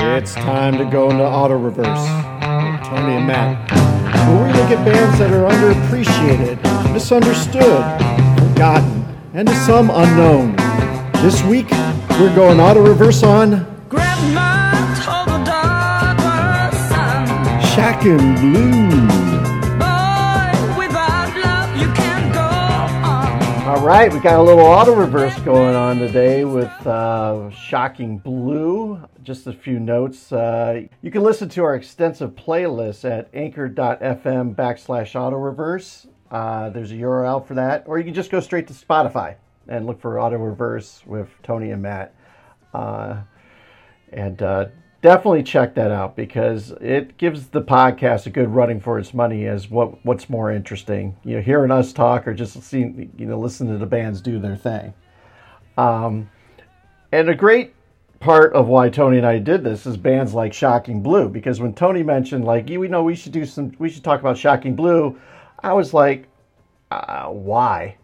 It's time to go into auto reverse with Tony and Matt, where we look at bands that are underappreciated, misunderstood, forgotten, and to some unknown. This week, we're going auto reverse on Shakin' Blue. All right, we got a little auto reverse going on today with Shocking Blue. Just a few notes. You can listen to our extensive playlist at anchor.fm/auto reverse. There's a URL for that. Or you can just go straight to Spotify and look for auto reverse with Tony and Matt. Definitely check that out because it gives the podcast a good running for its money as what's more interesting. You know, hearing us talk or just seeing, you know, listening to the bands do their thing. And a great part of why Tony and I did this is bands like Shocking Blue, because when Tony mentioned like, you know, we should talk about Shocking Blue, I was like, why?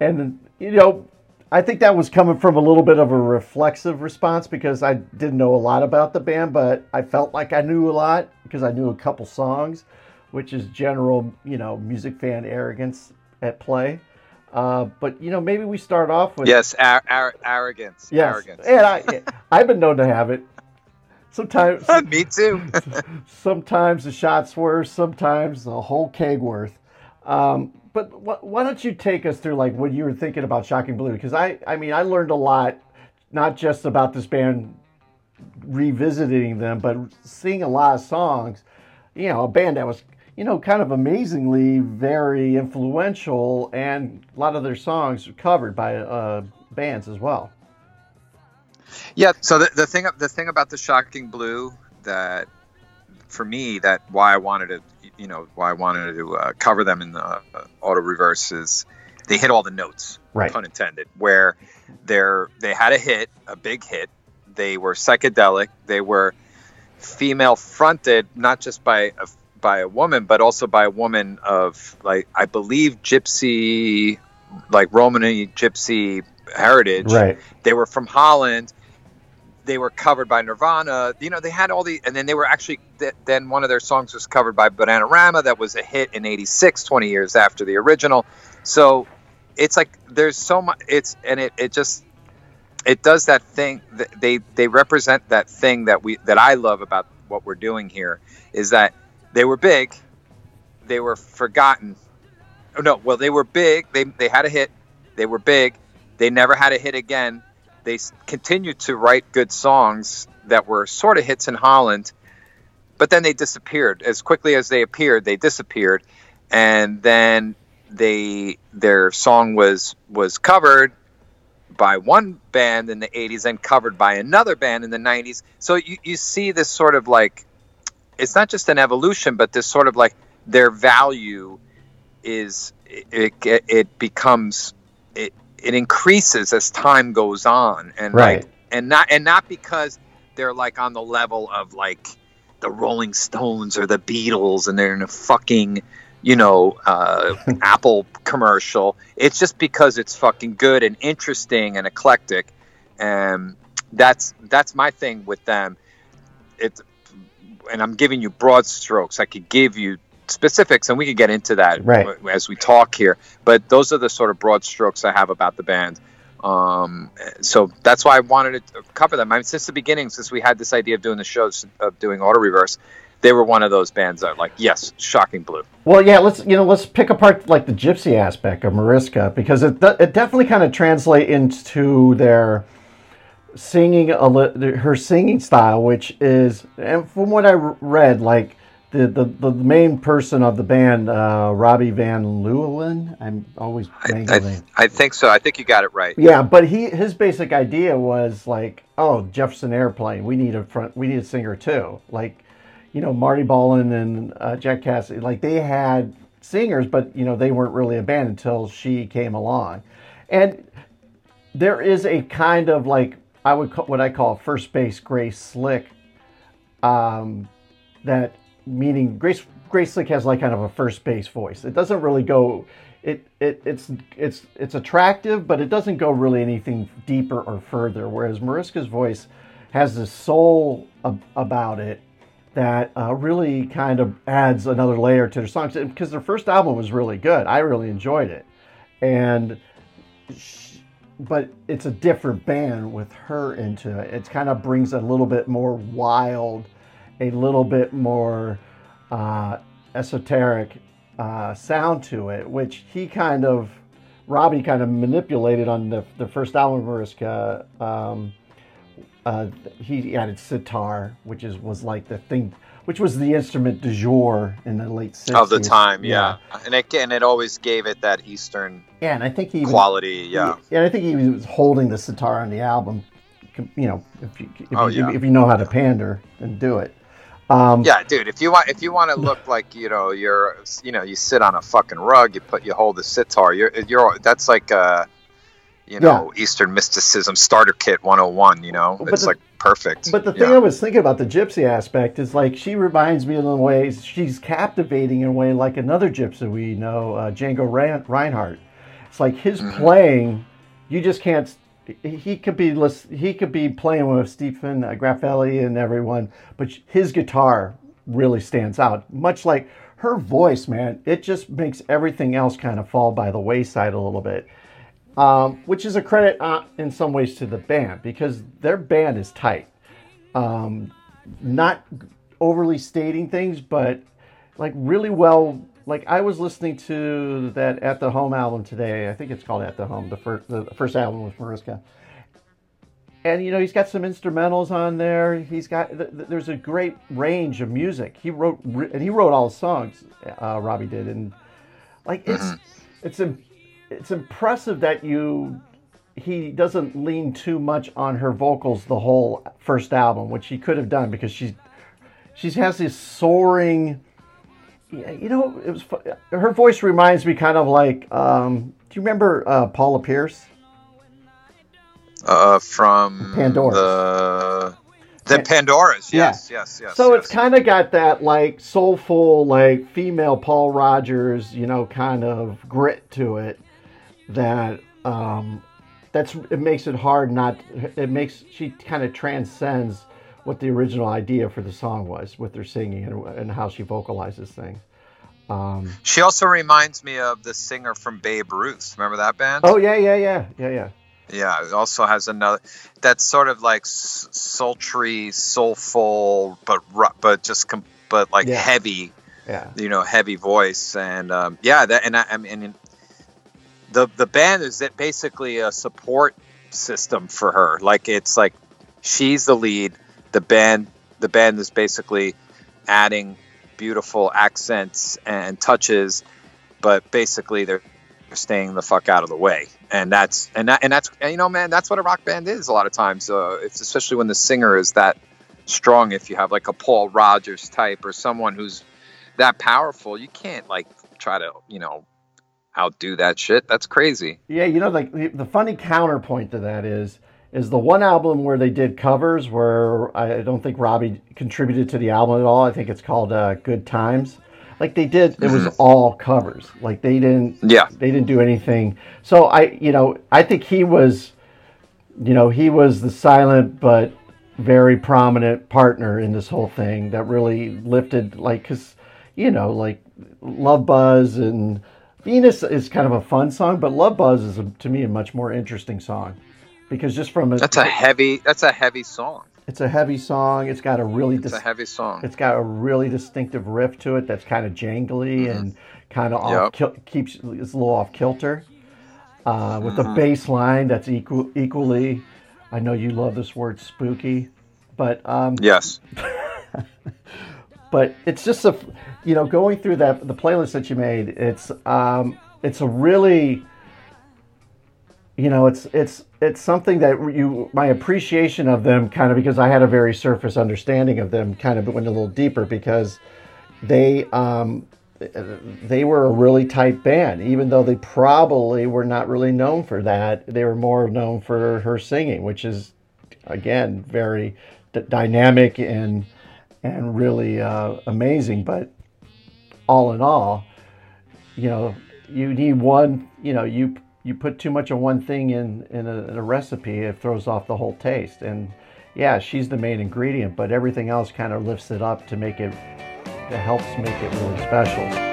And you know, I think that was coming from a little bit of a reflexive response because I didn't know a lot about the band, but I felt like I knew a lot because I knew a couple songs, which is general, you know, music fan arrogance at play. But, you know, maybe we start off with... Yes, arrogance. Yes. Arrogance. And I've been known to have it. Sometimes... Me too. Sometimes the shots were, sometimes the whole keg worth. But why don't you take us through like what you were thinking about Shocking Blue? Because I learned a lot, not just about this band revisiting them, but seeing a lot of songs. You know, a band that was, you know, kind of amazingly very influential, and a lot of their songs were covered by bands as well. Yeah. So the thing about the Shocking Blue that for me that why I wanted to cover them in the auto reverse is they hit all the notes, right? Pun intended. Where they had a big hit. They were psychedelic. They were female fronted, not just by a woman, but also by a woman of, like, I believe gypsy, like Romani gypsy heritage. Right. They were from Holland. They were covered by Nirvana, you know, they had all the, and then they were actually, then one of their songs was covered by Bananarama that was a hit in 86, 20 years after the original. So it's like, there's so much, it does that thing, they represent that thing that I love about what we're doing here, is that they were big, they were forgotten. Oh no, well, they were big, they had a hit, they were big, they never had a hit again. They continued to write good songs that were sort of hits in Holland, but then they disappeared. As quickly as they appeared, they disappeared, and then their song was covered by one band in the 80s and covered by another band in the 90s. So you see this sort of like, it's not just an evolution, but this sort of like their value is, it increases as time goes on, and right. Like, and not because they're like on the level of like the Rolling Stones or the Beatles, and they're in a fucking, you know, Apple commercial. It's just because it's fucking good and interesting and eclectic, and that's my thing with them. It's, and I'm giving you broad strokes. I could give you specifics, and we could get into that, right, as we talk here, but those are the sort of broad strokes I have about the band. So that's why I wanted to cover them. I mean, since the beginning, since we had this idea of doing the shows, of doing auto reverse, they were one of those bands that, like, yes, Shocking Blue. Well, yeah, let's pick apart like the gypsy aspect of Mariska, because it definitely kind of translates into their singing, her singing style, which is, and from what I read, like, The main person of the band, Robbie Van Leeuwen, I'm always mangling. I think so. I think you got it right. Yeah, but his basic idea was like, oh, Jefferson Airplane, we need a singer too. Like, you know, Marty Ballin and Jack Cassidy, like they had singers, but you know they weren't really a band until she came along. And there is a kind of like what I call first base Grace Slick, that. Meaning Grace Grace Slick has like kind of a first bass voice. It doesn't really go, it's attractive, but it doesn't go really anything deeper or further. Whereas Mariska's voice has this soul about it that really kind of adds another layer to their songs, because their first album was really good. I really enjoyed it. But it's a different band with her into it. It kind of brings a little bit more wild, a little bit more esoteric sound to it, which he kind of, Robbie kind of manipulated on the first album of Mariska. He added sitar, which was like the thing, which was the instrument du jour in the late 60s. Of the time, yeah. And it always gave it that Eastern and I think he quality, yeah. And I think he was holding the sitar on the album, you know, if you know how to pander and do it. Yeah, dude, if you want to look like, you know, you sit on a fucking rug, you hold the sitar, that's like Eastern mysticism starter kit 101, you know, but it's like perfect. But the thing I was thinking about the gypsy aspect is like, she reminds me in a way, she's captivating in a way like another gypsy we know, Django Reinhardt. It's like his playing, you just can't. He could be playing with Stephen Graffelli and everyone, but his guitar really stands out. Much like her voice, man, it just makes everything else kind of fall by the wayside a little bit. Which is a credit in some ways to the band, because their band is tight. Not overly stating things, but like really well. Like I was listening to that At the Home album today. I think it's called At the Home, the first album with Mariska. And you know, he's got some instrumentals on there. He's got there's a great range of music. He wrote all the songs. Robbie did, and like it's impressive that he doesn't lean too much on her vocals the whole first album, which he could have done, because she has this soaring, you know, it was fun. Her voice reminds me kind of like, do you remember Paula Pierce? From Pandora's. The Pandora's, yes. So yes. It's kind of got that like soulful, like female Paul Rogers, you know, kind of grit to it. That she kind of transcends what the original idea for the song was with her singing and how she vocalizes things. She also reminds me of the singer from Babe Ruth. Remember that band? Oh yeah. Yeah, it also has another that's sort of like sultry, soulful, but heavy. Yeah. You know, heavy voice and The band is basically a support system for her. Like it's like she's the lead. The band is basically adding beautiful accents and touches, but basically they're staying the fuck out of the way. And that's you know, man, that's what a rock band is a lot of times. It's especially when the singer is that strong. If you have like a Paul Rogers type or someone who's that powerful, you can't like try to, you know, outdo that shit. That's crazy. Yeah, you know, like the funny counterpoint to that is the one album where they did covers, where I don't think Robbie contributed to the album at all. I think it's called Good Times. Like they did, it was all covers. Like they didn't do anything. So I think he was the silent but very prominent partner in this whole thing that really lifted, like, because you know, like Love Buzz and Venus is kind of a fun song, but Love Buzz is, to me, a much more interesting song, because just from that's a heavy song. It's a heavy song. It's got a really distinctive riff to it that's kind of jangly and kind of keeps it's a little off kilter. With the bass line that's equally, I know you love this word, spooky, but yes. But it's just a, you know, going through the playlist that you made, it's a really, you know, it's something that my appreciation of them kind of, because I had a very surface understanding of them, kind of went a little deeper, because they were a really tight band, even though they probably were not really known for that. They were more known for her singing, which is again very dynamic and really amazing, but all in all, you know, you need one, you know, you put too much of one thing in a recipe, it throws off the whole taste. And yeah, she's the main ingredient, but everything else kind of lifts it up to make it, that helps make it really special.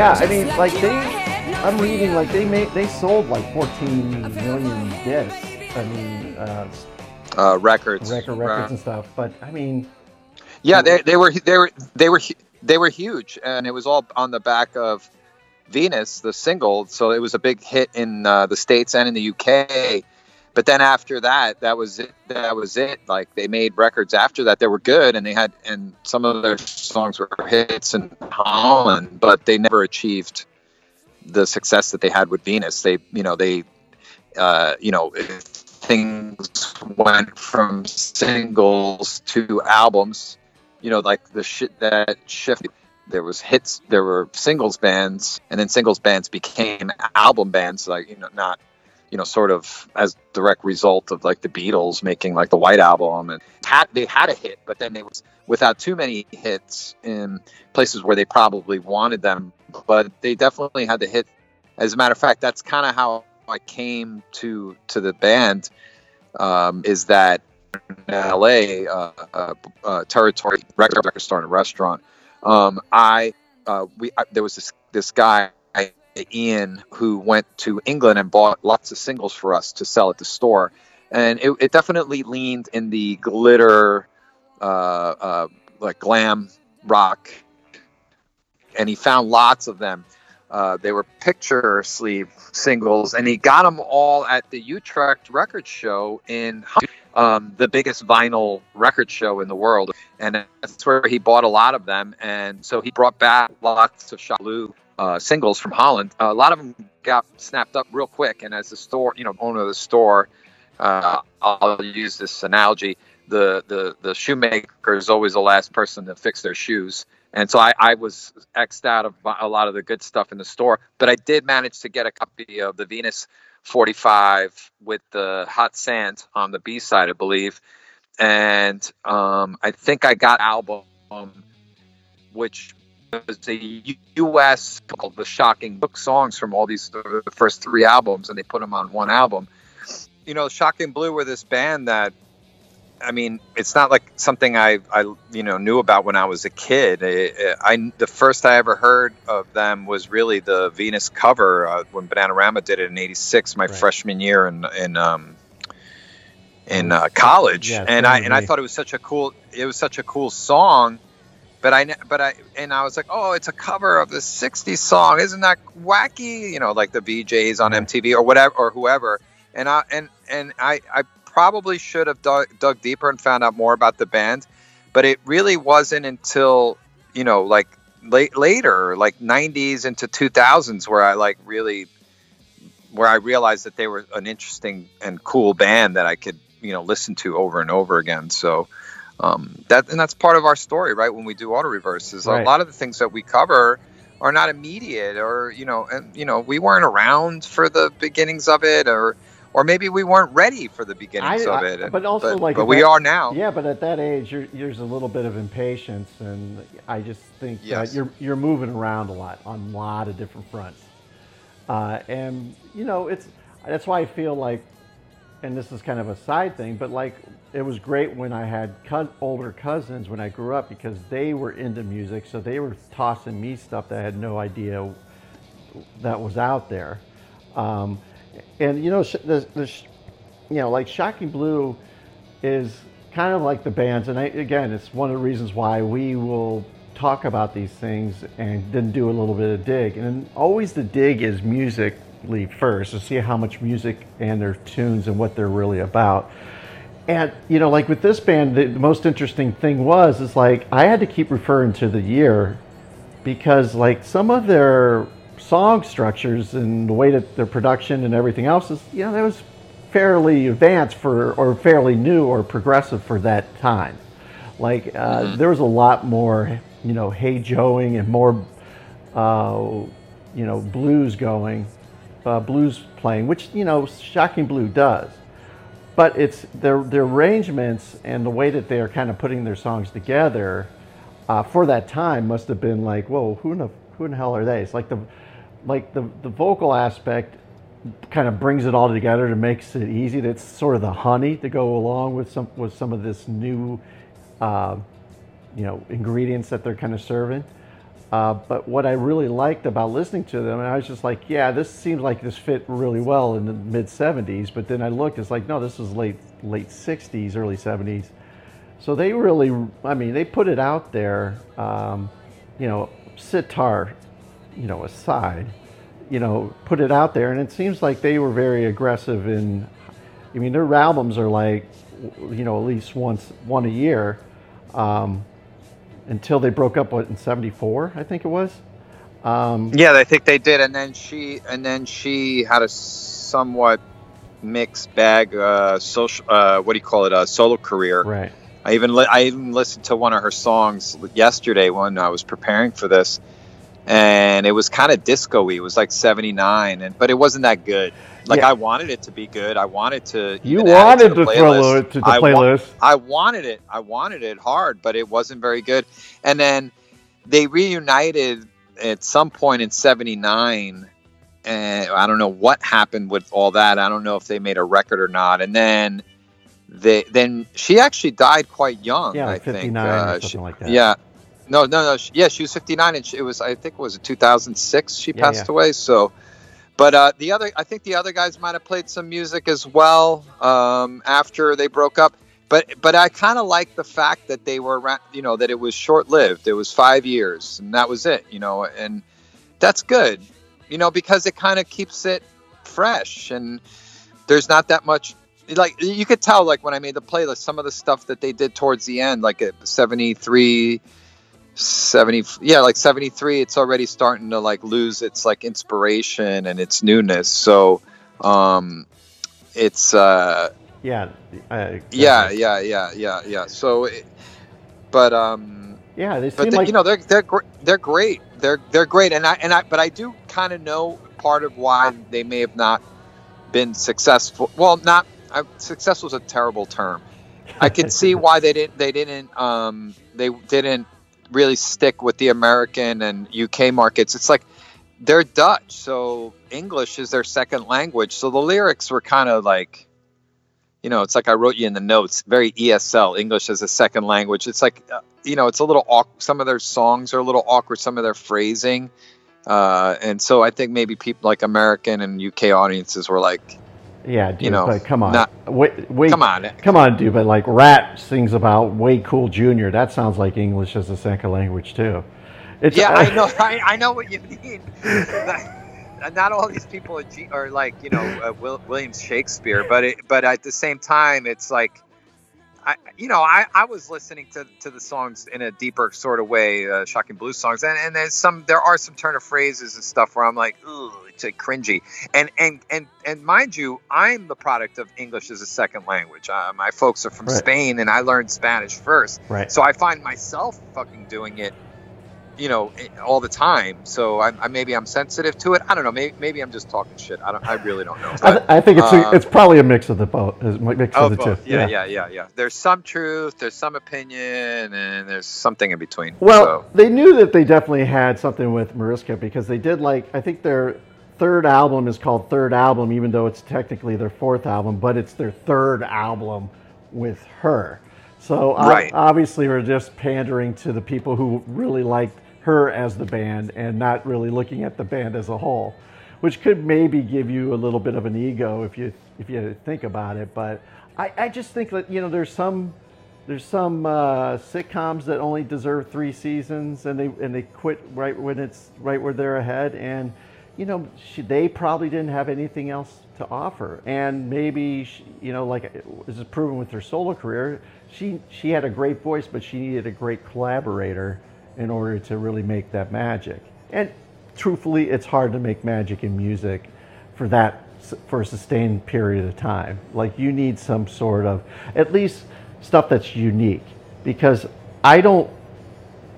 Yeah, I mean, like I'm reading, like they sold like 14 million discs. I mean, records and stuff. But I mean, yeah, they were huge, and it was all on the back of Venus, the single. So it was a big hit in the States and in the UK. But then after that, that was it. Like they made records after that. They were good, and and some of their songs were hits in Holland, but they never achieved the success that they had with Venus. Things went from singles to albums. You know, like the shit that shifted. There was hits. There were singles bands, and then singles bands became album bands. Like, you know, not, you know, sort of as direct result of like the Beatles making like the White Album, and they had a hit, but then they was without too many hits in places where they probably wanted them, but they definitely had the hit. As a matter of fact, that's kind of how I came to the band, is that in LA, Territory record store and a restaurant. There was this guy, Ian, who went to England and bought lots of singles for us to sell at the store, and it definitely leaned in the glitter, like glam rock, and he found lots of them. They were picture sleeve singles, and he got them all at the Utrecht record show in the biggest vinyl record show in the world, and that's where he bought a lot of them. And so he brought back lots of Chalou singles from Holland. A lot of them got snapped up real quick, and as the store, you know, owner of the store, I'll use this analogy: the shoemaker is always the last person to fix their shoes, and so I was X'd out of a lot of the good stuff in the store, but I did manage to get a copy of the Venus 45 with the Hot Sand on the B side, I believe, and I think I got album, which was a U.S. called The Shocking Blue songs from all these the first three albums, and they put them on one album. You know, Shocking Blue were this band that, I mean, it's not like something I knew about when I was a kid. The first I ever heard of them was really the Venus cover when Bananarama did it in '86, my freshman year in college, yeah, and I thought it was such a cool song. But I was like, oh, it's a cover of the 60s song. Isn't that wacky? You know, like the VJs on MTV or whatever, or whoever. And I probably should have dug deeper and found out more about the band, but it really wasn't until, you know, like later, like 90s into 2000s where I realized that they were an interesting and cool band that I could, you know, listen to over and over again. So, that's part of our story, right? When we do Auto Reverse, a lot of the things that we cover are not immediate, or we weren't around for the beginnings of it, or maybe we weren't ready for the beginnings of it. But we are now. Yeah, but at that age, there's a little bit of impatience, and I just think that you're moving around a lot on a lot of different fronts, and you know, that's why I feel like. And this is kind of a side thing, but like it was great when I had older cousins when I grew up, because they were into music, so they were tossing me stuff that I had no idea that was out there, And you know, like Shocking Blue is kind of like the bands, and again, it's one of the reasons why we will talk about these things and then do a little bit of dig. And always the dig is musically first, to see how much music and their tunes and what they're really about. And you know, like with this band, the most interesting thing was, is like I had to keep referring to the year, because like some of their song structures and the way that their production and everything else is, you know, that was fairly advanced for, or fairly new or progressive for that time. Like there was a lot more, you know, hey Joeing and more, you know, blues playing, which, you know, Shocking Blue does. But it's their arrangements and the way that they are kind of putting their songs together for that time must have been like, whoa, who in the hell are they? It's like the vocal aspect kind of brings it all together to makes it easy. That's sort of the honey to go along with some of this new, you know, ingredients that they're kind of serving. But what I really liked about listening to them, and I was just like, yeah, this seems like this fit really well in the mid 70s. But then I looked, it's like, no, this was late 60s, early 70s. So they really, I mean, they put it out there, you know, sitar, you know, aside, you know, put it out there. And it seems like they were very aggressive in, I mean, their albums are like, you know, at least one a year. Until they broke up, what, in 74, I think it was. Yeah, I think they did, and then she had a somewhat mixed bag, social, what do you call it, a solo career. Right. I even listened to one of her songs yesterday when I was preparing for this, and it was kind of disco-y. It was like 79, but it wasn't that good. Like, yeah. I wanted it to be good. I wanted to. You wanted to throw it to the playlist. I wanted it. I wanted it hard, but it wasn't very good. And then they reunited at some point in 79. And I don't know what happened with all that. I don't know if they made a record or not. And then she actually died quite young, yeah, I think. 59 or something like that. Yeah. No. She was 59, and it was 2006 she passed away. So. But I think the other guys might have played some music as well after they broke up. But I kind of like the fact that they were, you know, that it was short lived. It was 5 years, and that was it, you know, and that's good, you know, because it kind of keeps it fresh, and there's not that much. Like, you could tell, like when I made the playlist, some of the stuff that they did towards the end, like at 73. 73, it's already starting to like lose its like inspiration and its newness. So it's yeah. So they seem like, you know, they're great. They're great, but I do kind of know part of why they may have not been successful. Well, not successful is a terrible term. I can see why they didn't really stick with the American and UK markets. It's like they're Dutch, so English is their second language. So the lyrics were kind of like, you know, it's like I wrote you in the notes, very ESL, English as a second language. It's like, you know, it's a little awkward. Some of their songs are a little awkward, some of their phrasing. And so I think maybe people like American and UK audiences were like, yeah, dude, you know, but come on. Come on, dude. But like Rat sings about Way Cool Jr. That sounds like English as a second language too. I know. I know what you mean. Not all these people are like, you know, William Shakespeare, but at the same time, it's like, I was listening to the songs in a deeper sort of way, Shocking Blue songs, and there are some turn of phrases and stuff where I'm like, ooh, it's like cringy. And mind you, I'm the product of English as a second language. My folks are from Spain, and I learned Spanish first. Right. So I find myself fucking doing it, you know, all the time. So maybe I'm sensitive to it. I don't know. Maybe I'm just talking shit. I really don't know. But, I think it's probably a mix of the both. Mix of the both. Two. Yeah. There's some truth, there's some opinion, and there's something in between. Well, They knew that they definitely had something with Mariska, because they did, like, I think their third album is called Third Album, even though it's technically their fourth album, but it's their third album with her. So obviously we're just pandering to the people who really liked her as the band and not really looking at the band as a whole, which could maybe give you a little bit of an ego if you think about it. But I just think that, you know, there's some sitcoms that only deserve 3 seasons, and they quit right where they're ahead. And you know, they probably didn't have anything else to offer. And maybe she, you know, like this is proven with her solo career, she had a great voice, but she needed a great collaborator in order to really make that magic. And truthfully, it's hard to make magic in music for a sustained period of time. Like, you need some sort of, at least stuff that's unique, because I don't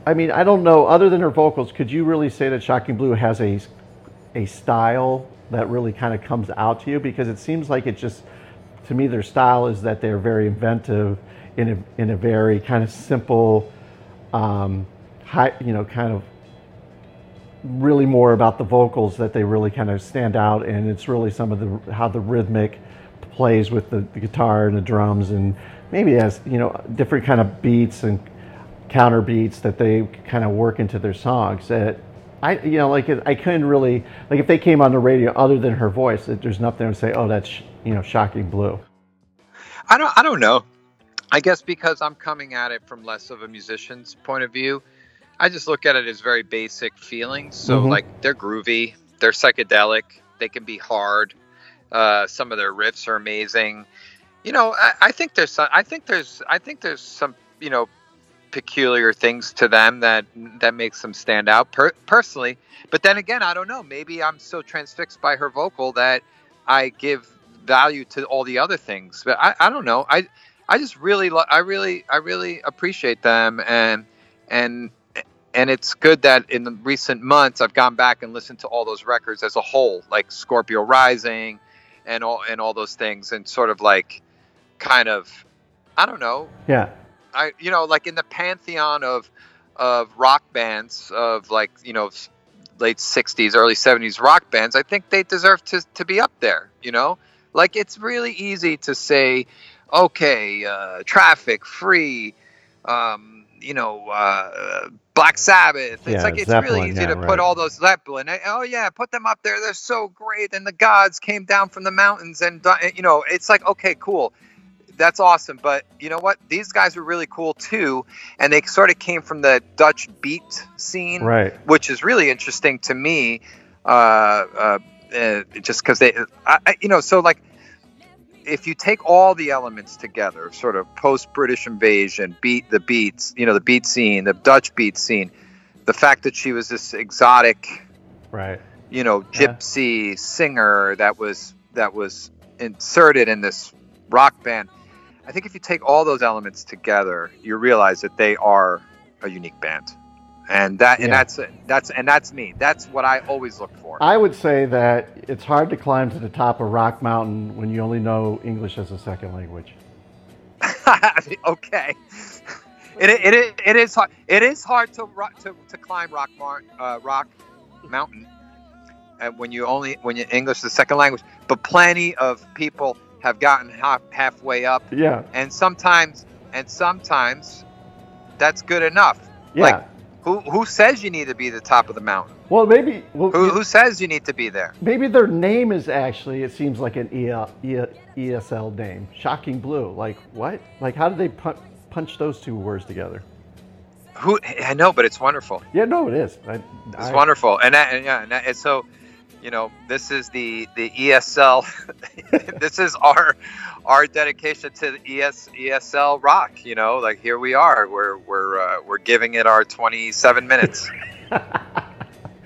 know, other than her vocals, could you really say that Shocking Blue has a style that really kind of comes out to you? Because it seems like it just, to me, their style is that they're very inventive in a very kind of simple, high, you know, kind of really more about the vocals, that they really kind of stand out. And it's really some of how the rhythmic plays with the guitar and the drums, and maybe has, you know, different kind of beats and counter beats that they kind of work into their songs. That you know, like, I couldn't really, like, if they came on the radio, other than her voice, there's nothing to say, oh, that's, you know, Shocking Blue. I don't know. I guess because I'm coming at it from less of a musician's point of view, I just look at it as very basic feelings. So like, they're groovy, they're psychedelic, they can be hard. Some of their riffs are amazing. You know, I think there's some, you know, peculiar things to them that makes them stand out personally. But then again, I don't know, maybe I'm so transfixed by her vocal that I give value to all the other things. But I don't know, I really appreciate them, and it's good that in the recent months I've gone back and listened to all those records as a whole, like Scorpio Rising and all those things, and sort of like, kind of, I don't know, yeah, I, you know, like in the pantheon of rock bands, of like, you know, late 60s, early 70s rock bands, I think they deserve to be up there, you know? Like, it's really easy to say, okay, Traffic, Free, you know, Black Sabbath. It's, yeah, like, it's Zeppelin, really easy, yeah, to right. put all those Zeppelin. Oh yeah, put them up there. They're so great. And the gods came down from the mountains, and, you know, it's like, okay, cool. That's awesome. But you know what? These guys were really cool too. And they sort of came from the Dutch beat scene, right, which is really interesting to me. Just cause they, you know, so like, if you take all the elements together, sort of post-British invasion, the beats, you know, the beat scene, the Dutch beat scene, the fact that she was this exotic, right, you know, gypsy singer that was inserted in this rock band. I think if you take all those elements together, you realize that they are a unique band, and that's me. That's what I always look for. I would say that it's hard to climb to the top of Rock Mountain when you only know English as a second language. Okay, it is hard to climb Rock Mountain when you English is the second language. But plenty of people have gotten halfway up, yeah, and sometimes that's good enough. Yeah. Like, who says you need to be the top of the mountain? Well, maybe who says you need to be there? Maybe their name is actually, it seems like an ESL name, Shocking Blue. Like, what? Like, how did they punch those two words together? Who? I know, but it's wonderful. Yeah, no, it is. It's wonderful, and so. You know, this is the ESL. This is our dedication to the ESL rock. You know, like, here we are. We're giving it our 27 minutes.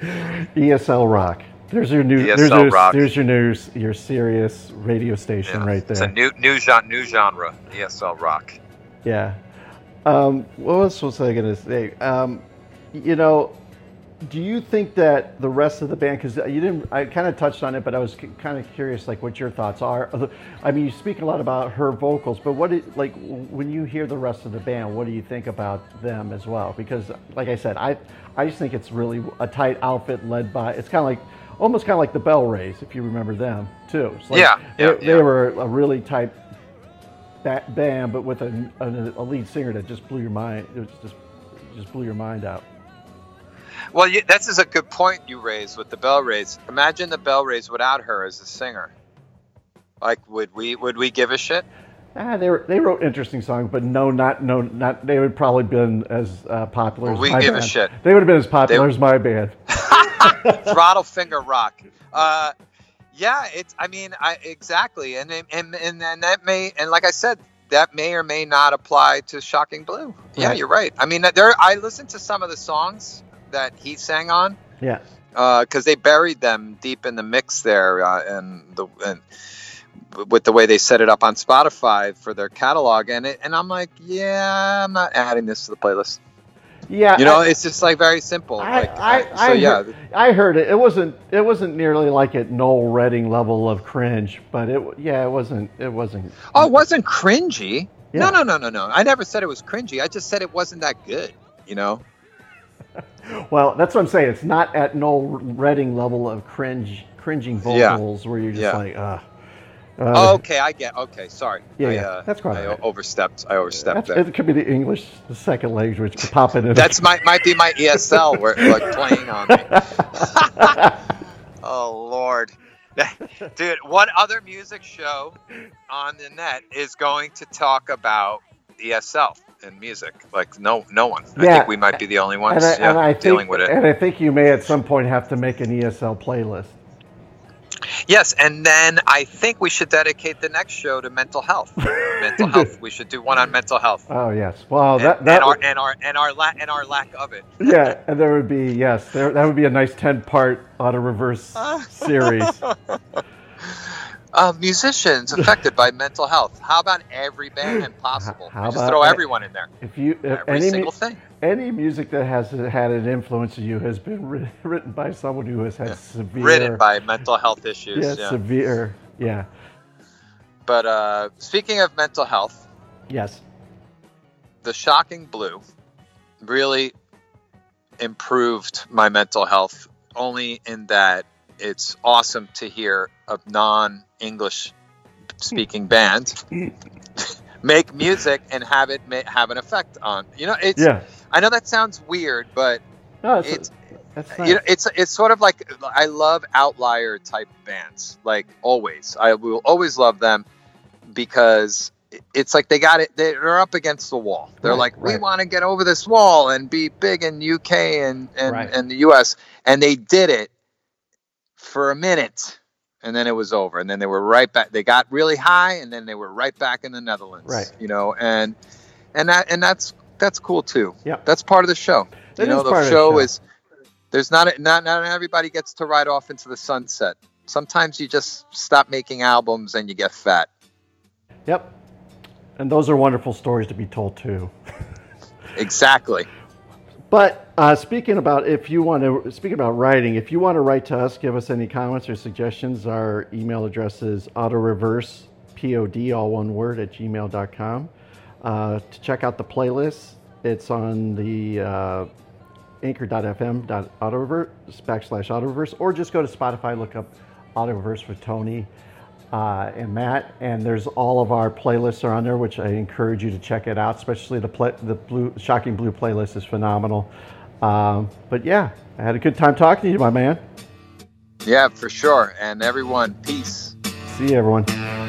ESL rock. There's your new ESL rock. There's your news. Your serious radio station, yeah, right there. It's a new genre. ESL rock. Yeah. What else was I gonna say? You know. Do you think that the rest of the band, because you didn't, I kind of touched on it, but I was kind of curious, like, what your thoughts are. I mean, you speak a lot about her vocals, but what, like, when you hear the rest of the band, what do you think about them as well? Because, like I said, I just think it's really a tight outfit led by, it's kind of like, almost kind of like the Bell Rays, if you remember them, too. Like, they were a really tight band, but with a lead singer that just blew your mind out. Well, this is a good point you raised with the Bell Rays. Imagine the Bell Rays without her as a singer. Like, would we give a shit? They wrote interesting songs, but not they would probably been as popular. As we my give band. A shit. They would have been as popular as my band. Throttle Finger Rock. Yeah, it's. I mean, exactly, and then that may, and like I said, that may or may not apply to Shocking Blue. Yeah, right. You're right. I mean, I listened to some of the songs that he sang on. Yeah. Because they buried them deep in the mix there, and with the way they set it up on Spotify for their catalog, and I'm like, yeah, I'm not adding this to the playlist. Yeah, you know, it's just like very simple. I heard it. It wasn't nearly like at Noel Redding level of cringe, but it wasn't. Oh, it wasn't cringy. Yeah. No. I never said it was cringy. I just said it wasn't that good. You know. Well, that's what I'm saying. It's not at Noel Redding level of cringing vocals where you're just like, ah. Okay, I get. Okay, sorry. Yeah, that's quite right. I overstepped there. It could be the English, the second language, popping in. That's might be my ESL where like playing on me. Oh Lord, dude! What other music show on the net is going to talk about ESL and music? Like no one. Yeah, I think we might be the only ones dealing with it. And I think you may at some point have to make an ESL playlist. Yes, and then I think we should dedicate the next show to mental health. Mental health. We should do one on mental health. Oh yes. Well, our lack of it. Yeah, and there would be that would be a nice 10-part auto reverse series. Musicians affected by mental health. How about every band possible? Just throw everyone in there. Every single thing. Any music that has had an influence on you has been written by someone who has had severe... Written by mental health issues. Severe. Yeah. But speaking of mental health... Yes. The Shocking Blue really improved my mental health, only in that it's awesome to hear a non-English speaking band make music and have it have an effect on, you know, it's, I know that sounds weird, but that's nice. You know, it's sort of like, I love outlier type bands. Like always, I will always love them because it's like, they got it. They're up against the wall. They're we want to get over this wall and be big in UK and the US. And they did it for a minute, and then it was over, and then they were right back. They got really high, and then they were right back in the Netherlands. Right, you know, and that's cool too. Yeah, that's part of the show. The show is there's not everybody gets to ride off into the sunset. Sometimes you just stop making albums and you get fat. Yep, and those are wonderful stories to be told too. Exactly. But speaking about writing, if you want to write to us, give us any comments or suggestions, our email address is autoreversepod@gmail.com. To check out the playlist, it's on the anchor.fm/autoreverse, or just go to Spotify, look up Autoreverse with Tony and Matt, and there's all of our playlists are on there, which I encourage you to check it out, especially the Shocking Blue playlist is phenomenal. But yeah, I had a good time talking to you, my man. Yeah, for sure. And everyone, peace. See you, everyone.